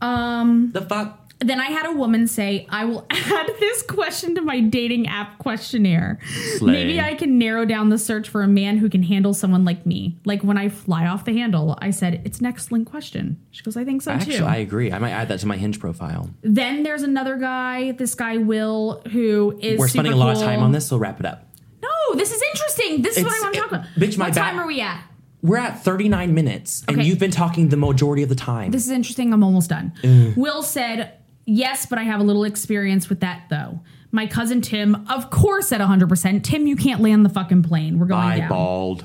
The fuck? Then I had a woman say, I will add this question to my dating app questionnaire. Slay. Maybe I can narrow down the search for a man who can handle someone like me. Like when I fly off the handle, I said, it's an excellent question. She goes, I think so too. Actually, I agree. I might add that to my Hinge profile. Then there's another guy, this guy Will, who is... We're spending a lot of time on this, so wrap it up. No, this is interesting. This is what I want to talk about. Bitch, what time are we at? We're at 39 minutes, and okay. You've been talking the majority of the time. This is interesting. I'm almost done. Will said... Yes, but I have a little experience with that, though. My cousin Tim, of course, at 100%. Tim, you can't land the fucking plane. We're going down. Eyeballed.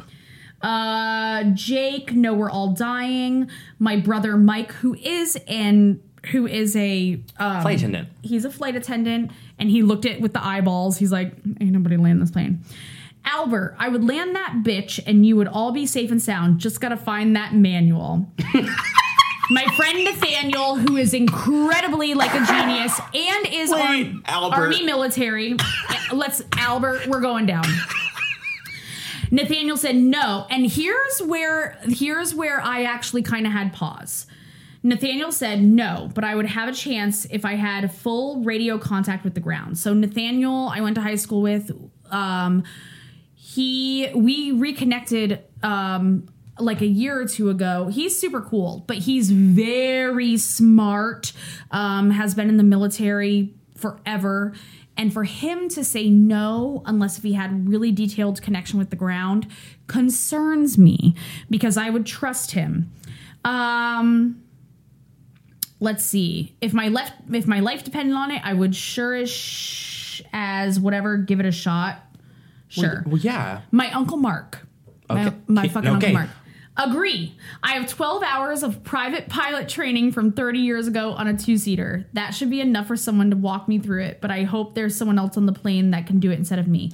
Jake, no, we're all dying. My brother Mike, who is a flight attendant. He's a flight attendant, and he looked at it with the eyeballs. He's like, ain't nobody land this plane. Albert, I would land that bitch, and you would all be safe and sound. Just gotta find that manual. My friend Nathaniel, who is incredibly like a genius and is on Army military. Albert, we're going down. Nathaniel said no. And here's where I actually kind of had pause. Nathaniel said no, but I would have a chance if I had full radio contact with the ground. So Nathaniel, I went to high school with, we reconnected like a year or two ago. He's super cool, but he's very smart, has been in the military forever. And for him to say no, unless if he had really detailed connection with the ground, concerns me because I would trust him. Let's see. If my life depended on it, I would sure as whatever give it a shot. Sure. Well, yeah. My Uncle Mark. Okay. My fucking Uncle Mark. Agree. I have 12 hours of private pilot training from 30 years ago on a 2-seater. That should be enough for someone to walk me through it, but I hope there's someone else on the plane that can do it instead of me.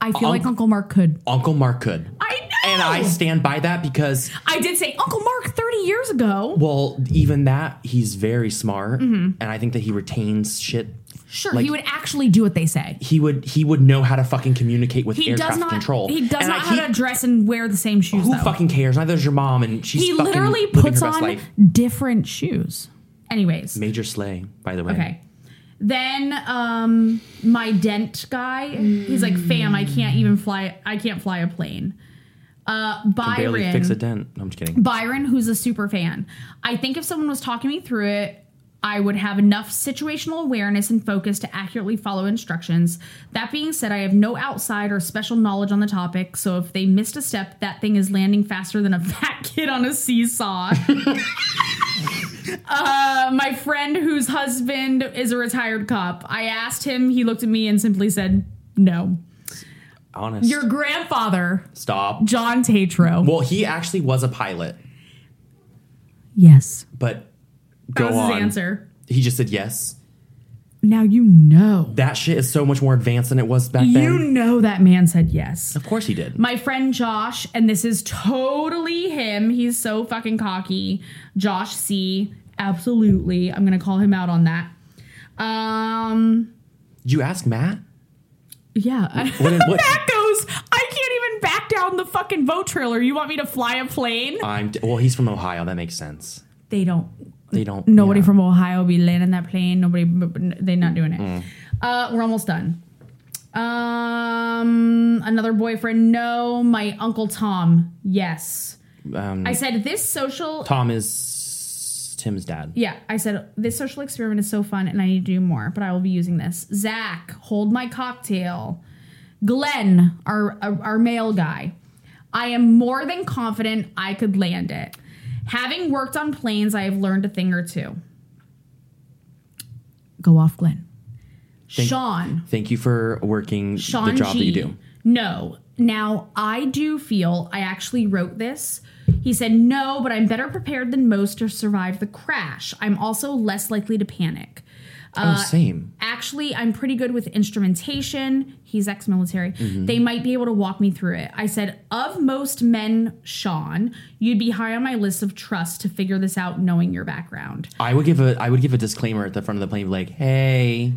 I feel like Uncle Mark could. Uncle Mark could. I know. And I stand by that because... I did say, Uncle Mark 30 years ago. Well, even that, he's very smart. Mm-hmm. And I think that he retains shit. Sure, like, he would actually do what they say. He would know how to fucking communicate with aircraft control. He does not know how to dress and wear the same shoes, Who fucking cares? Neither is your mom, and he literally puts on different shoes. Anyways. Major slay, by the way. Okay. Then my dent guy, he's like, fam, I can't fly a plane. Byron. Can barely fix a dent. No, I'm just kidding. Byron, who's a super fan. I think if someone was talking me through it, I would have enough situational awareness and focus to accurately follow instructions. That being said, I have no outside or special knowledge on the topic, so if they missed a step, that thing is landing faster than a fat kid on a seesaw. My friend whose husband is a retired cop. I asked him, he looked at me and simply said, no. Honest. Your grandfather. Stop. John Tatro. Well, he actually was a pilot. Yes. But... Go on. That was his answer. He just said yes. Now you know. That shit is so much more advanced than it was back then. You know that man said yes. Of course he did. My friend Josh, and this is totally him. He's so fucking cocky. Josh C. Absolutely. I'm going to call him out on that. Did you ask Matt? Yeah. What? Matt goes, I can't even back down the fucking boat trailer. You want me to fly a plane? Well, he's from Ohio. That makes sense. They don't. Nobody from Ohio be landing that plane. They're not doing it. Mm. We're almost done. Another boyfriend. No, my Uncle Tom. Yes. I said this social. Tom is Tim's dad. Yeah. I said this social experiment is so fun and I need to do more, but I will be using this. Zach, hold my cocktail. Glenn, our male guy. I am more than confident I could land it. Having worked on planes, I have learned a thing or two. Go off, Glenn. Sean. Thank you for working Sean the job G. that you do. No. Now, I do feel I actually wrote this. He said, no, but I'm better prepared than most to survive the crash. I'm also less likely to panic. Same. Actually, I'm pretty good with instrumentation. He's ex-military. Mm-hmm. They might be able to walk me through it. I said, of most men, Sean, you'd be high on my list of trust to figure this out, knowing your background. I would give a disclaimer at the front of the plane, like, hey,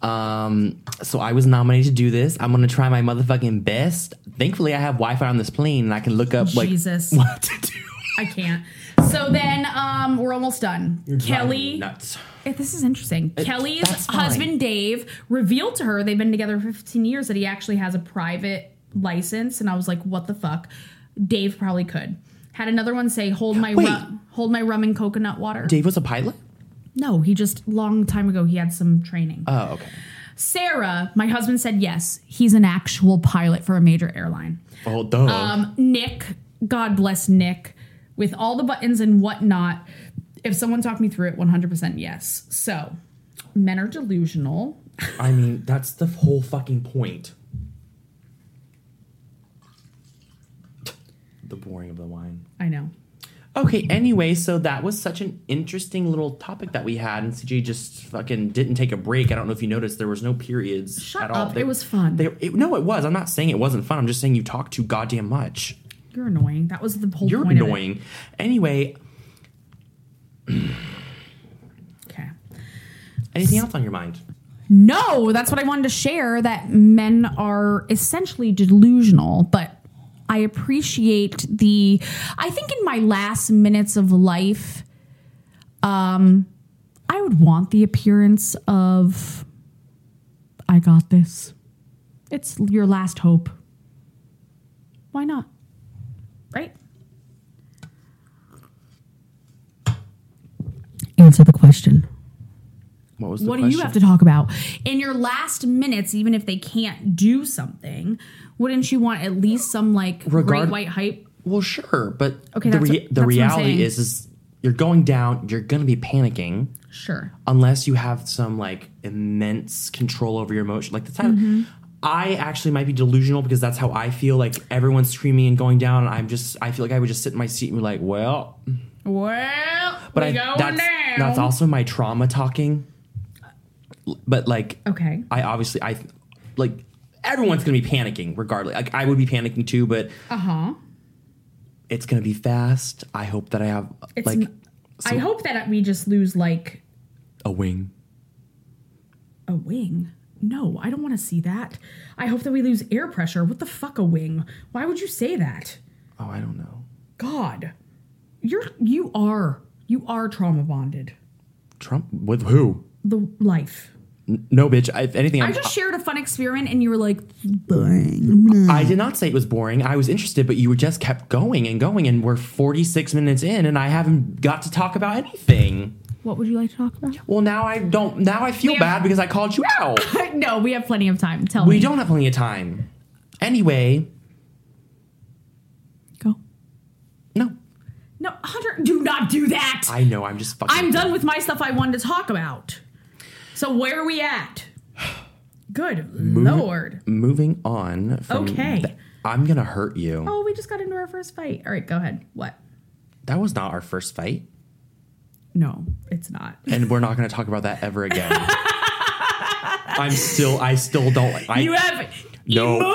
so I was nominated to do this. I'm gonna try my motherfucking best. Thankfully, I have Wi-Fi on this plane, and I can look up like Jesus. What to do. I can't. So then we're almost done. You're Kelly. Nuts. This is interesting. Kelly's husband, Dave, revealed to her they've been together for 15 years that he actually has a private license. And I was like, what the fuck? Dave probably could. Had another one say, hold my rum and coconut water. Dave was a pilot? No, he just long time ago. He had some training. Oh, okay. Sarah, my husband said yes. He's an actual pilot for a major airline. Oh, duh. Nick, God bless Nick. With all the buttons and whatnot, if someone talked me through it, 100% yes. So, men are delusional. I mean, that's the whole fucking point. The boring of the wine. I know. Okay, anyway, so that was such an interesting little topic that we had, and CJ just fucking didn't take a break. I don't know if you noticed, there was no periods at all. Shut up, it was fun. No, it was. I'm not saying it wasn't fun. I'm just saying you talked too goddamn much. You're annoying. That was the whole point of it. Anyway, Anything else on your mind? No, that's what I wanted to share, that men are essentially delusional, but I appreciate the... I think in my last minutes of life, I would want the appearance of, I got this. It's your last hope. Why not? Right? Answer the question. What was the question? What do you have to talk about? In your last minutes, even if they can't do something, wouldn't you want at least some, like, great white hype? Well, sure, but okay, the reality is you're going down, you're going to be panicking. Sure. Unless you have some, like, immense control over your emotion. Like, the time... Mm-hmm. I actually might be delusional because that's how I feel. Like, everyone's screaming and going down, and I feel like I would just sit in my seat and be like, well, but we go down. That's also my trauma talking. But, like, okay, I like, everyone's gonna be panicking regardless. Like, I would be panicking too, but it's gonna be fast. I hope that I have I hope that we just lose like a wing. A wing. No, I don't want to see that. I hope that we lose air pressure. What the fuck, a wing? Why would you say that? Oh, I don't know. God, you are trauma bonded. Trump with who? The life. No, bitch. If anything, I shared a fun experiment, and you were like, boring. I did not say it was boring. I was interested, but you just kept going and going, and we're 46 minutes in, and I haven't got to talk about anything. What would you like to talk about? Well, now I don't. Now I feel bad because I called you out. No, we have plenty of time. Tell me. We don't have plenty of time. Anyway. Go. No, Hunter, do not do that. I know. I'm just fucking... I'm done with my stuff I wanted to talk about. So where are we at? Good Lord. Moving on. I'm going to hurt you. Oh, we just got into our first fight. All right, go ahead. What? That was not our first fight. No, it's not. And we're not going to talk about that ever again. I still don't like... Emotional...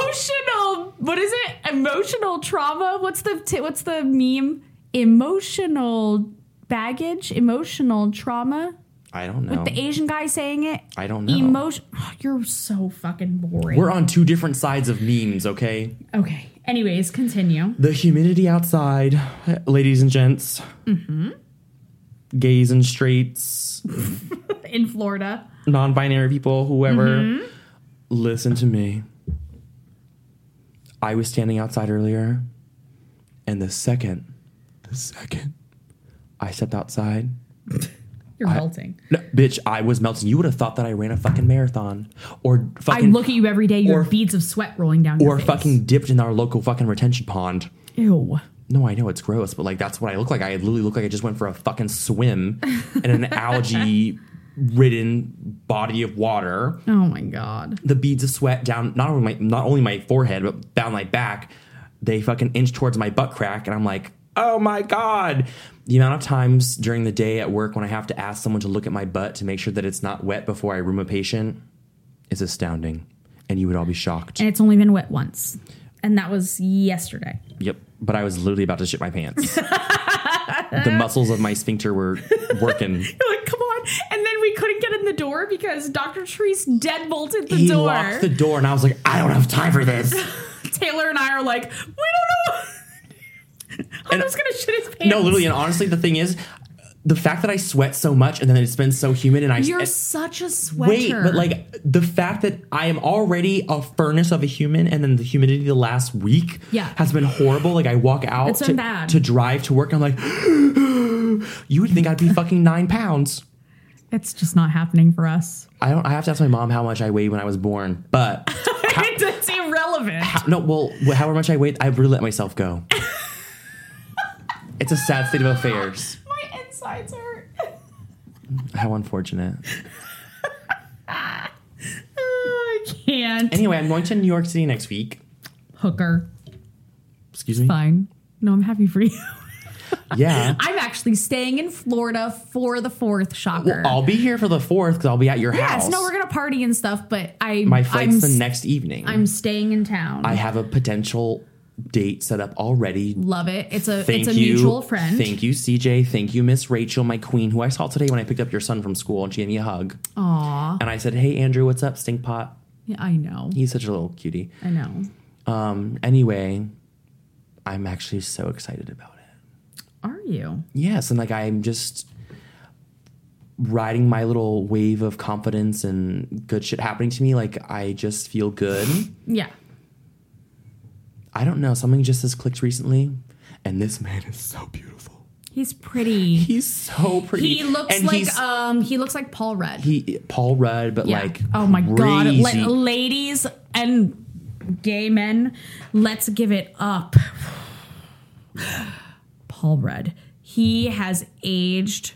What is it? Emotional trauma? What's the meme? Emotional baggage? Emotional trauma? I don't know. With the Asian guy saying it? I don't know. You're so fucking boring. We're on two different sides of memes, okay? Okay. Anyways, continue. The humidity outside, ladies and gents. Mm-hmm. Gays and straights in Florida, non-binary people, whoever, listen to me. I was standing outside earlier, and the second I stepped outside, you're melting. No, bitch, I was melting. You would have thought that I ran a fucking marathon, or fucking. I look at you every day. You have beads of sweat rolling down your face. Or fucking dipped in our local fucking retention pond. Ew. No, I know it's gross, but like that's what I look like. I literally look like I just went for a fucking swim in an algae-ridden body of water. Oh my god! The beads of sweat down not only my forehead but down my back. They fucking inch towards my butt crack, and I'm like, oh my god! The amount of times during the day at work when I have to ask someone to look at my butt to make sure that it's not wet before I room a patient is astounding, and you would all be shocked. And it's only been wet once, and that was yesterday. Yep. But I was literally about to shit my pants. The muscles of my sphincter were working. You're like, come on. And then we couldn't get in the door because Dr. Treese deadbolted the door. He locked the door, and I was like, I don't have time for this. Taylor and I are like, we don't know. I'm just going to shit his pants. No, literally. And honestly, the thing is, the fact that I sweat so much and then it's been so humid and You're such a sweater. Wait, but like the fact that I am already a furnace of a human and then the humidity the last week has been horrible. Like I walk out to drive to work and I'm like, you would think I'd be fucking 9 pounds. It's just not happening for us. I have to ask my mom how much I weighed when I was born, but... It's irrelevant. However much I weighed, I've really let myself go. It's a sad state of affairs. Sides hurt. How unfortunate. I can't. Anyway, I'm going to New York City next week. Hooker. Excuse me? Fine. No, I'm happy for you. Yeah. I'm actually staying in Florida for the 4th, shocker. Well, I'll be here for the 4th because I'll be at your house. Yes, no, we're going to party and stuff, but My flight's the next evening. I'm staying in town. I have a potential date set up already. Love it. It's a mutual friend. Thank you, Cj. Thank you, Miss Rachel, my queen, who I saw today when I picked up your son from school, and she gave me a hug. Aw. And I said, "Hey, Andrew, what's up, stink pot?" Yeah, I know. He's such a little cutie. I know. Anyway, I'm actually so excited about it. Are you? Yes, and I'm just riding my little wave of confidence and good shit happening to me. I just feel good. Yeah. I don't know. Something just has clicked recently, and this man is so beautiful. He's pretty. He's so pretty. He looks like Paul Rudd. Oh my god, ladies and gay men, let's give it up. Paul Rudd. He has aged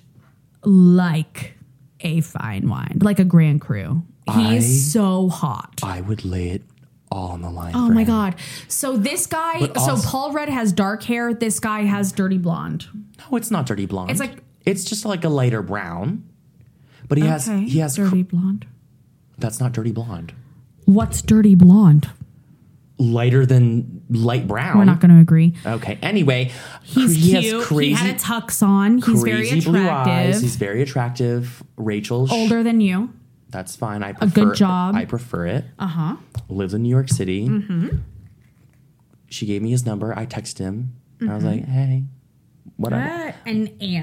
like a fine wine, like a Grand Cru. He's so hot. I would lay it all on the line. Oh my god. So this guy, Paul Rudd has dark hair. This guy has dirty blonde. No, it's not dirty blonde. It's just like a lighter brown. But he has dirty blonde. That's not dirty blonde. What's dirty blonde? Lighter than light brown. We're not going to agree. Okay. Anyway, he's cute. He had a tux on. He's very attractive. Blue eyes. He's very attractive. Rachel's older than you. That's fine. I prefer a good job. I prefer it. Uh huh. Lives in New York City. Mm-hmm. She gave me his number. I texted him. Mm-hmm. I was like, "Hey, whatever." And he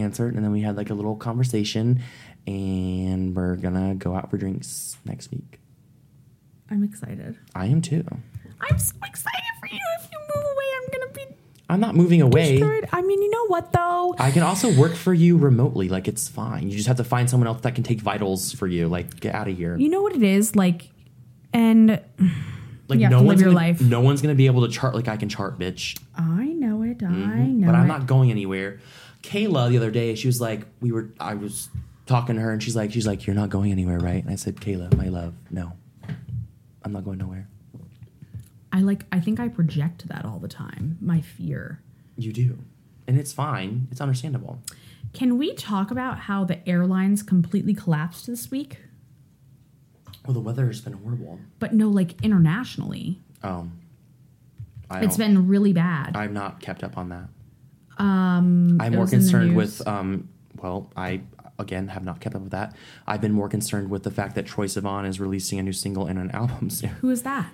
answered, and then we had a little conversation, and we're gonna go out for drinks next week. I'm excited. I am too. I'm so excited for you. If you move away, I'm not moving away. Destroyed. I mean, you know what, though? I can also work for you remotely. It's fine. You just have to find someone else that can take vitals for you. Get out of here. You know what it is? You have to live your life. No one's going to be able to chart like I can chart, bitch. I know it. Mm-hmm. I know But I'm not going anywhere. Kayla, the other day, she was like, I was talking to her, and she's like, "You're not going anywhere, right?" And I said, "Kayla, my love, no. I'm not going nowhere." I think I project that all the time. My fear. You do. And it's fine. It's understandable. Can we talk about how the airlines completely collapsed this week? Well, the weather has been horrible. But no, internationally. Oh. It's been really bad. I've not kept up on that. I'm more concerned with, I have not kept up with that. I've been more concerned with the fact that Troye Sivan is releasing a new single and an album soon. Who is that?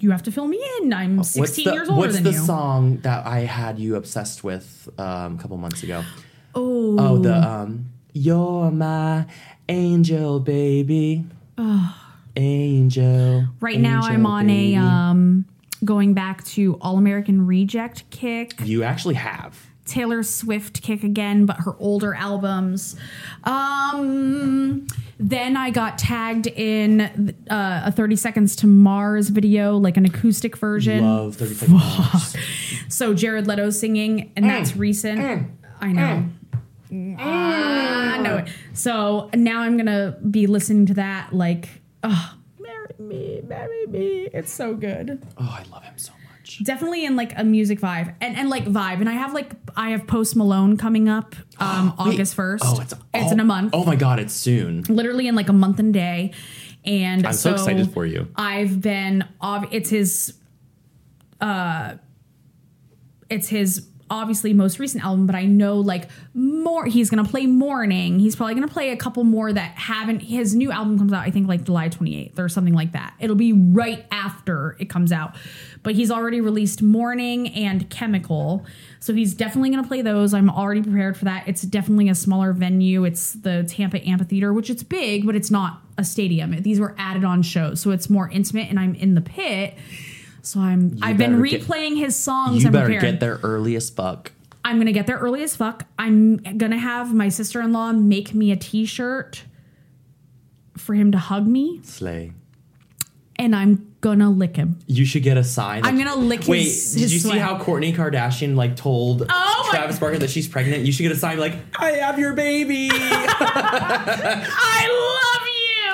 You have to fill me in. I'm 16 years older than you. What's the song that I had you obsessed with a couple months ago? Oh, the "You're My Angel, Baby." Angel. Right now, I'm on baby. A going back to All-American Reject kick. You actually have. Taylor Swift kick again, but her older albums. Then I got tagged in a 30 Seconds to Mars video, an acoustic version. Love 30 Seconds to Mars. So Jared Leto singing, and that's recent. I know. I know it. So now I'm going to be listening to that "Marry Me, Marry Me." It's so good. Oh, I love him so much. Definitely in a music vibe and vibe. And I have Post Malone coming up August 1st. Oh, it's in a month. Oh my God, it's soon. Literally in a month and day. And I'm so excited for you. I've been it's his obviously most recent album, but I know more. He's going to play Morning. He's probably going to play a couple more that haven't. His new album comes out, I think July 28th or something like that. It'll be right after it comes out, but he's already released Morning and Chemical. So he's definitely going to play those. I'm already prepared for that. It's definitely a smaller venue. It's the Tampa Amphitheater, which it's big, but it's not a stadium. These were added on shows. So it's more intimate, and I'm in the pit. So I've been replaying his songs. You better get there early as fuck. I'm going to get there early as fuck. I'm going to have my sister-in-law make me a t-shirt for him to hug me. Slay. And I'm going to lick him. You should get a sign. I'm going to lick his sweat. Wait, did you see how Kourtney Kardashian told Travis Barker that she's pregnant? You should get a sign "I have your baby." I love you.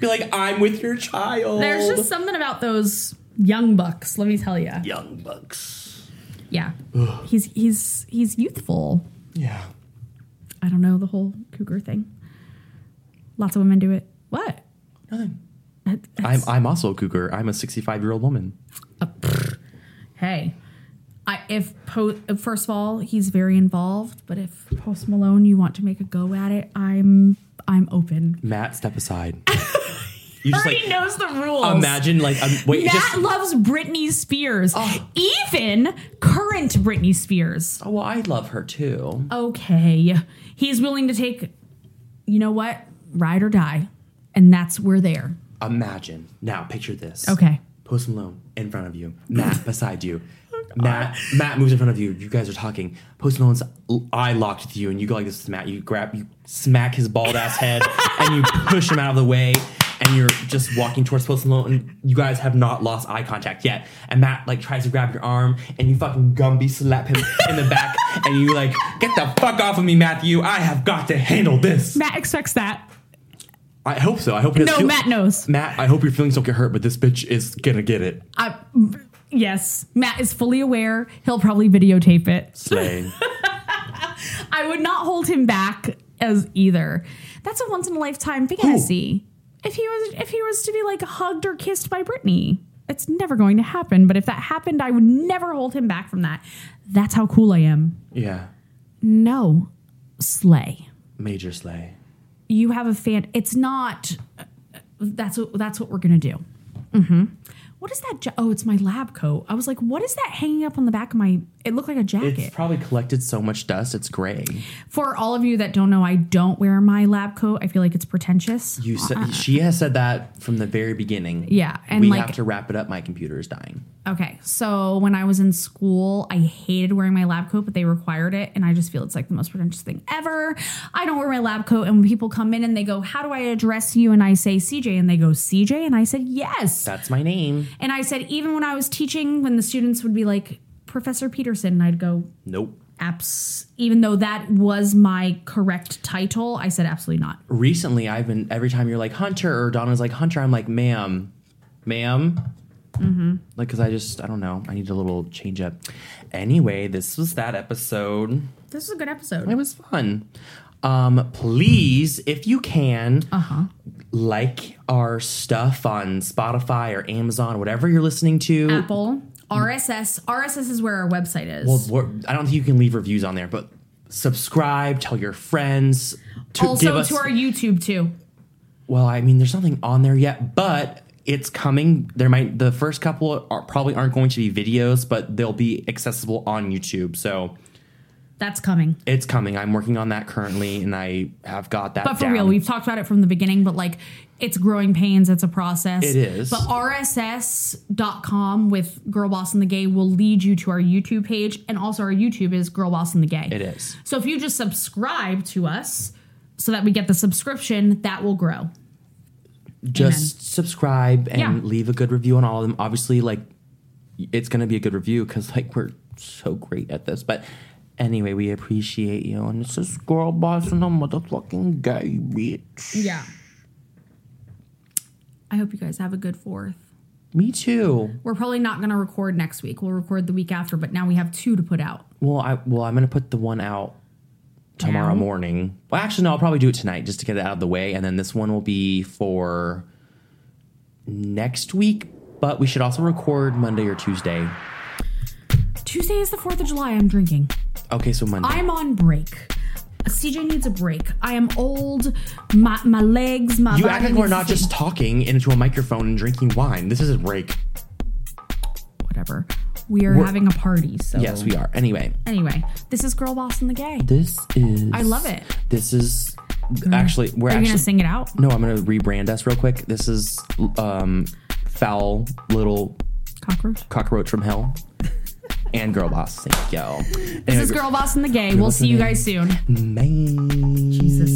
Be "I'm with your child." There's just something about those... young bucks, let me tell you. Young bucks. Yeah. Ugh. He's youthful. Yeah. I don't know the whole cougar thing. Lots of women do it. What? Nothing. I'm also a cougar. I'm a 65-year-old woman. Hey, first of all, he's very involved. But if Post Malone, you want to make a go at it, I'm open. Matt, step aside. You just already knows the rules. Imagine Matt loves Britney Spears, even current Britney Spears. Oh well, I love her too. Okay, he's willing to take. You know what? Ride or die, and we're there. Imagine now. Picture this. Okay. Post Malone in front of you. Matt beside you. Matt moves in front of you. You guys are talking. Post Malone's eye locked with you, and you go like this to Matt. You smack his bald ass head, and you push him out of the way. And you're just walking towards Post Malone, and you guys have not lost eye contact yet. And Matt tries to grab your arm, and you fucking Gumby slap him in the back, and you get the fuck off of me, Matthew. I have got to handle this. Matt expects that. I hope so. I hope Matt knows. Matt, I hope your feelings don't get hurt, but this bitch is gonna get it. Yes, Matt is fully aware. He'll probably videotape it. Slay. I would not hold him back as either. That's a once in a lifetime big assy. If he was to be hugged or kissed by Britney, it's never going to happen. But if that happened, I would never hold him back from that. That's how cool I am. Yeah. No. Slay. Major slay. You have a fan. It's not. That's what we're going to do. Mm-hmm. What is that? Oh, it's my lab coat. I was like, what is that hanging up on the back of my... It looked like a jacket. It's probably collected so much dust, it's gray. For all of you that don't know, I don't wear my lab coat. I feel like it's pretentious. You said she has said that from the very beginning. Yeah. And we have to wrap it up. My computer is dying. Okay. So when I was in school, I hated wearing my lab coat, but they required it. And I just feel it's the most pretentious thing ever. I don't wear my lab coat. And when people come in and they go, how do I address you? And I say, Cj. And they go, Cj. And I said, yes. That's my name. And I said, even when I was teaching, when the students would be like, Professor Peterson, and I'd go, nope. Even though that was my correct title, I said absolutely not. Recently, every time you're like, Hunter, or Donna's like, Hunter, I'm like, ma'am. Mm-hmm. Because I don't know. I need a little change up. Anyway, this was that episode. This was a good episode. It was fun. Please, if you can, like our stuff on Spotify or Amazon, whatever you're listening to. Apple, RSS. RSS is where our website is. Well, I don't think you can leave reviews on there, but subscribe, tell your friends. Also to our YouTube too. Well, I mean, there's nothing on there yet, but it's coming. The first couple probably aren't going to be videos, but they'll be accessible on YouTube. So. That's coming. It's coming. I'm working on that currently, and I have got that down. But for real, we've talked about it from the beginning, but it's growing pains. It's a process. It is. But RSS.com with Girl Boss and the Gay will lead you to our YouTube page, and also our YouTube is Girl Boss and the Gay. It is. So if you just subscribe to us so that we get the subscription, that will grow. Just subscribe and leave a good review on all of them. Obviously, it's going to be a good review because, we're so great at this, but... Anyway, we appreciate you, and it's just Girl Boss and the motherfucking Gay, bitch. Yeah. I hope you guys have a good 4th. Me too. We're probably not going to record next week. We'll record the week after, but now we have 2 to put out. Well, I'm going to put the one out tomorrow morning. Well, actually, no, I'll probably do it tonight just to get it out of the way, and then this one will be for next week, but we should also record Monday or Tuesday. Tuesday is the 4th of July. I'm drinking. Okay, so Monday. I'm on break. Cj needs a break. I am old. My legs, my body. You act like we're not just talking into a microphone and drinking wine. This is a break. Whatever. We're having a party, so. Yes, we are. Anyway, this is Girl Boss and the Gay. This is. I love it. This is. Actually, we're actually. Are you going to sing it out? No, I'm going to rebrand us real quick. This is Foul Little. Cockroach from Hell. And Girl Boss. Thank you. This is Girl Boss and the Gay. We'll see you guys soon. Man. Jesus.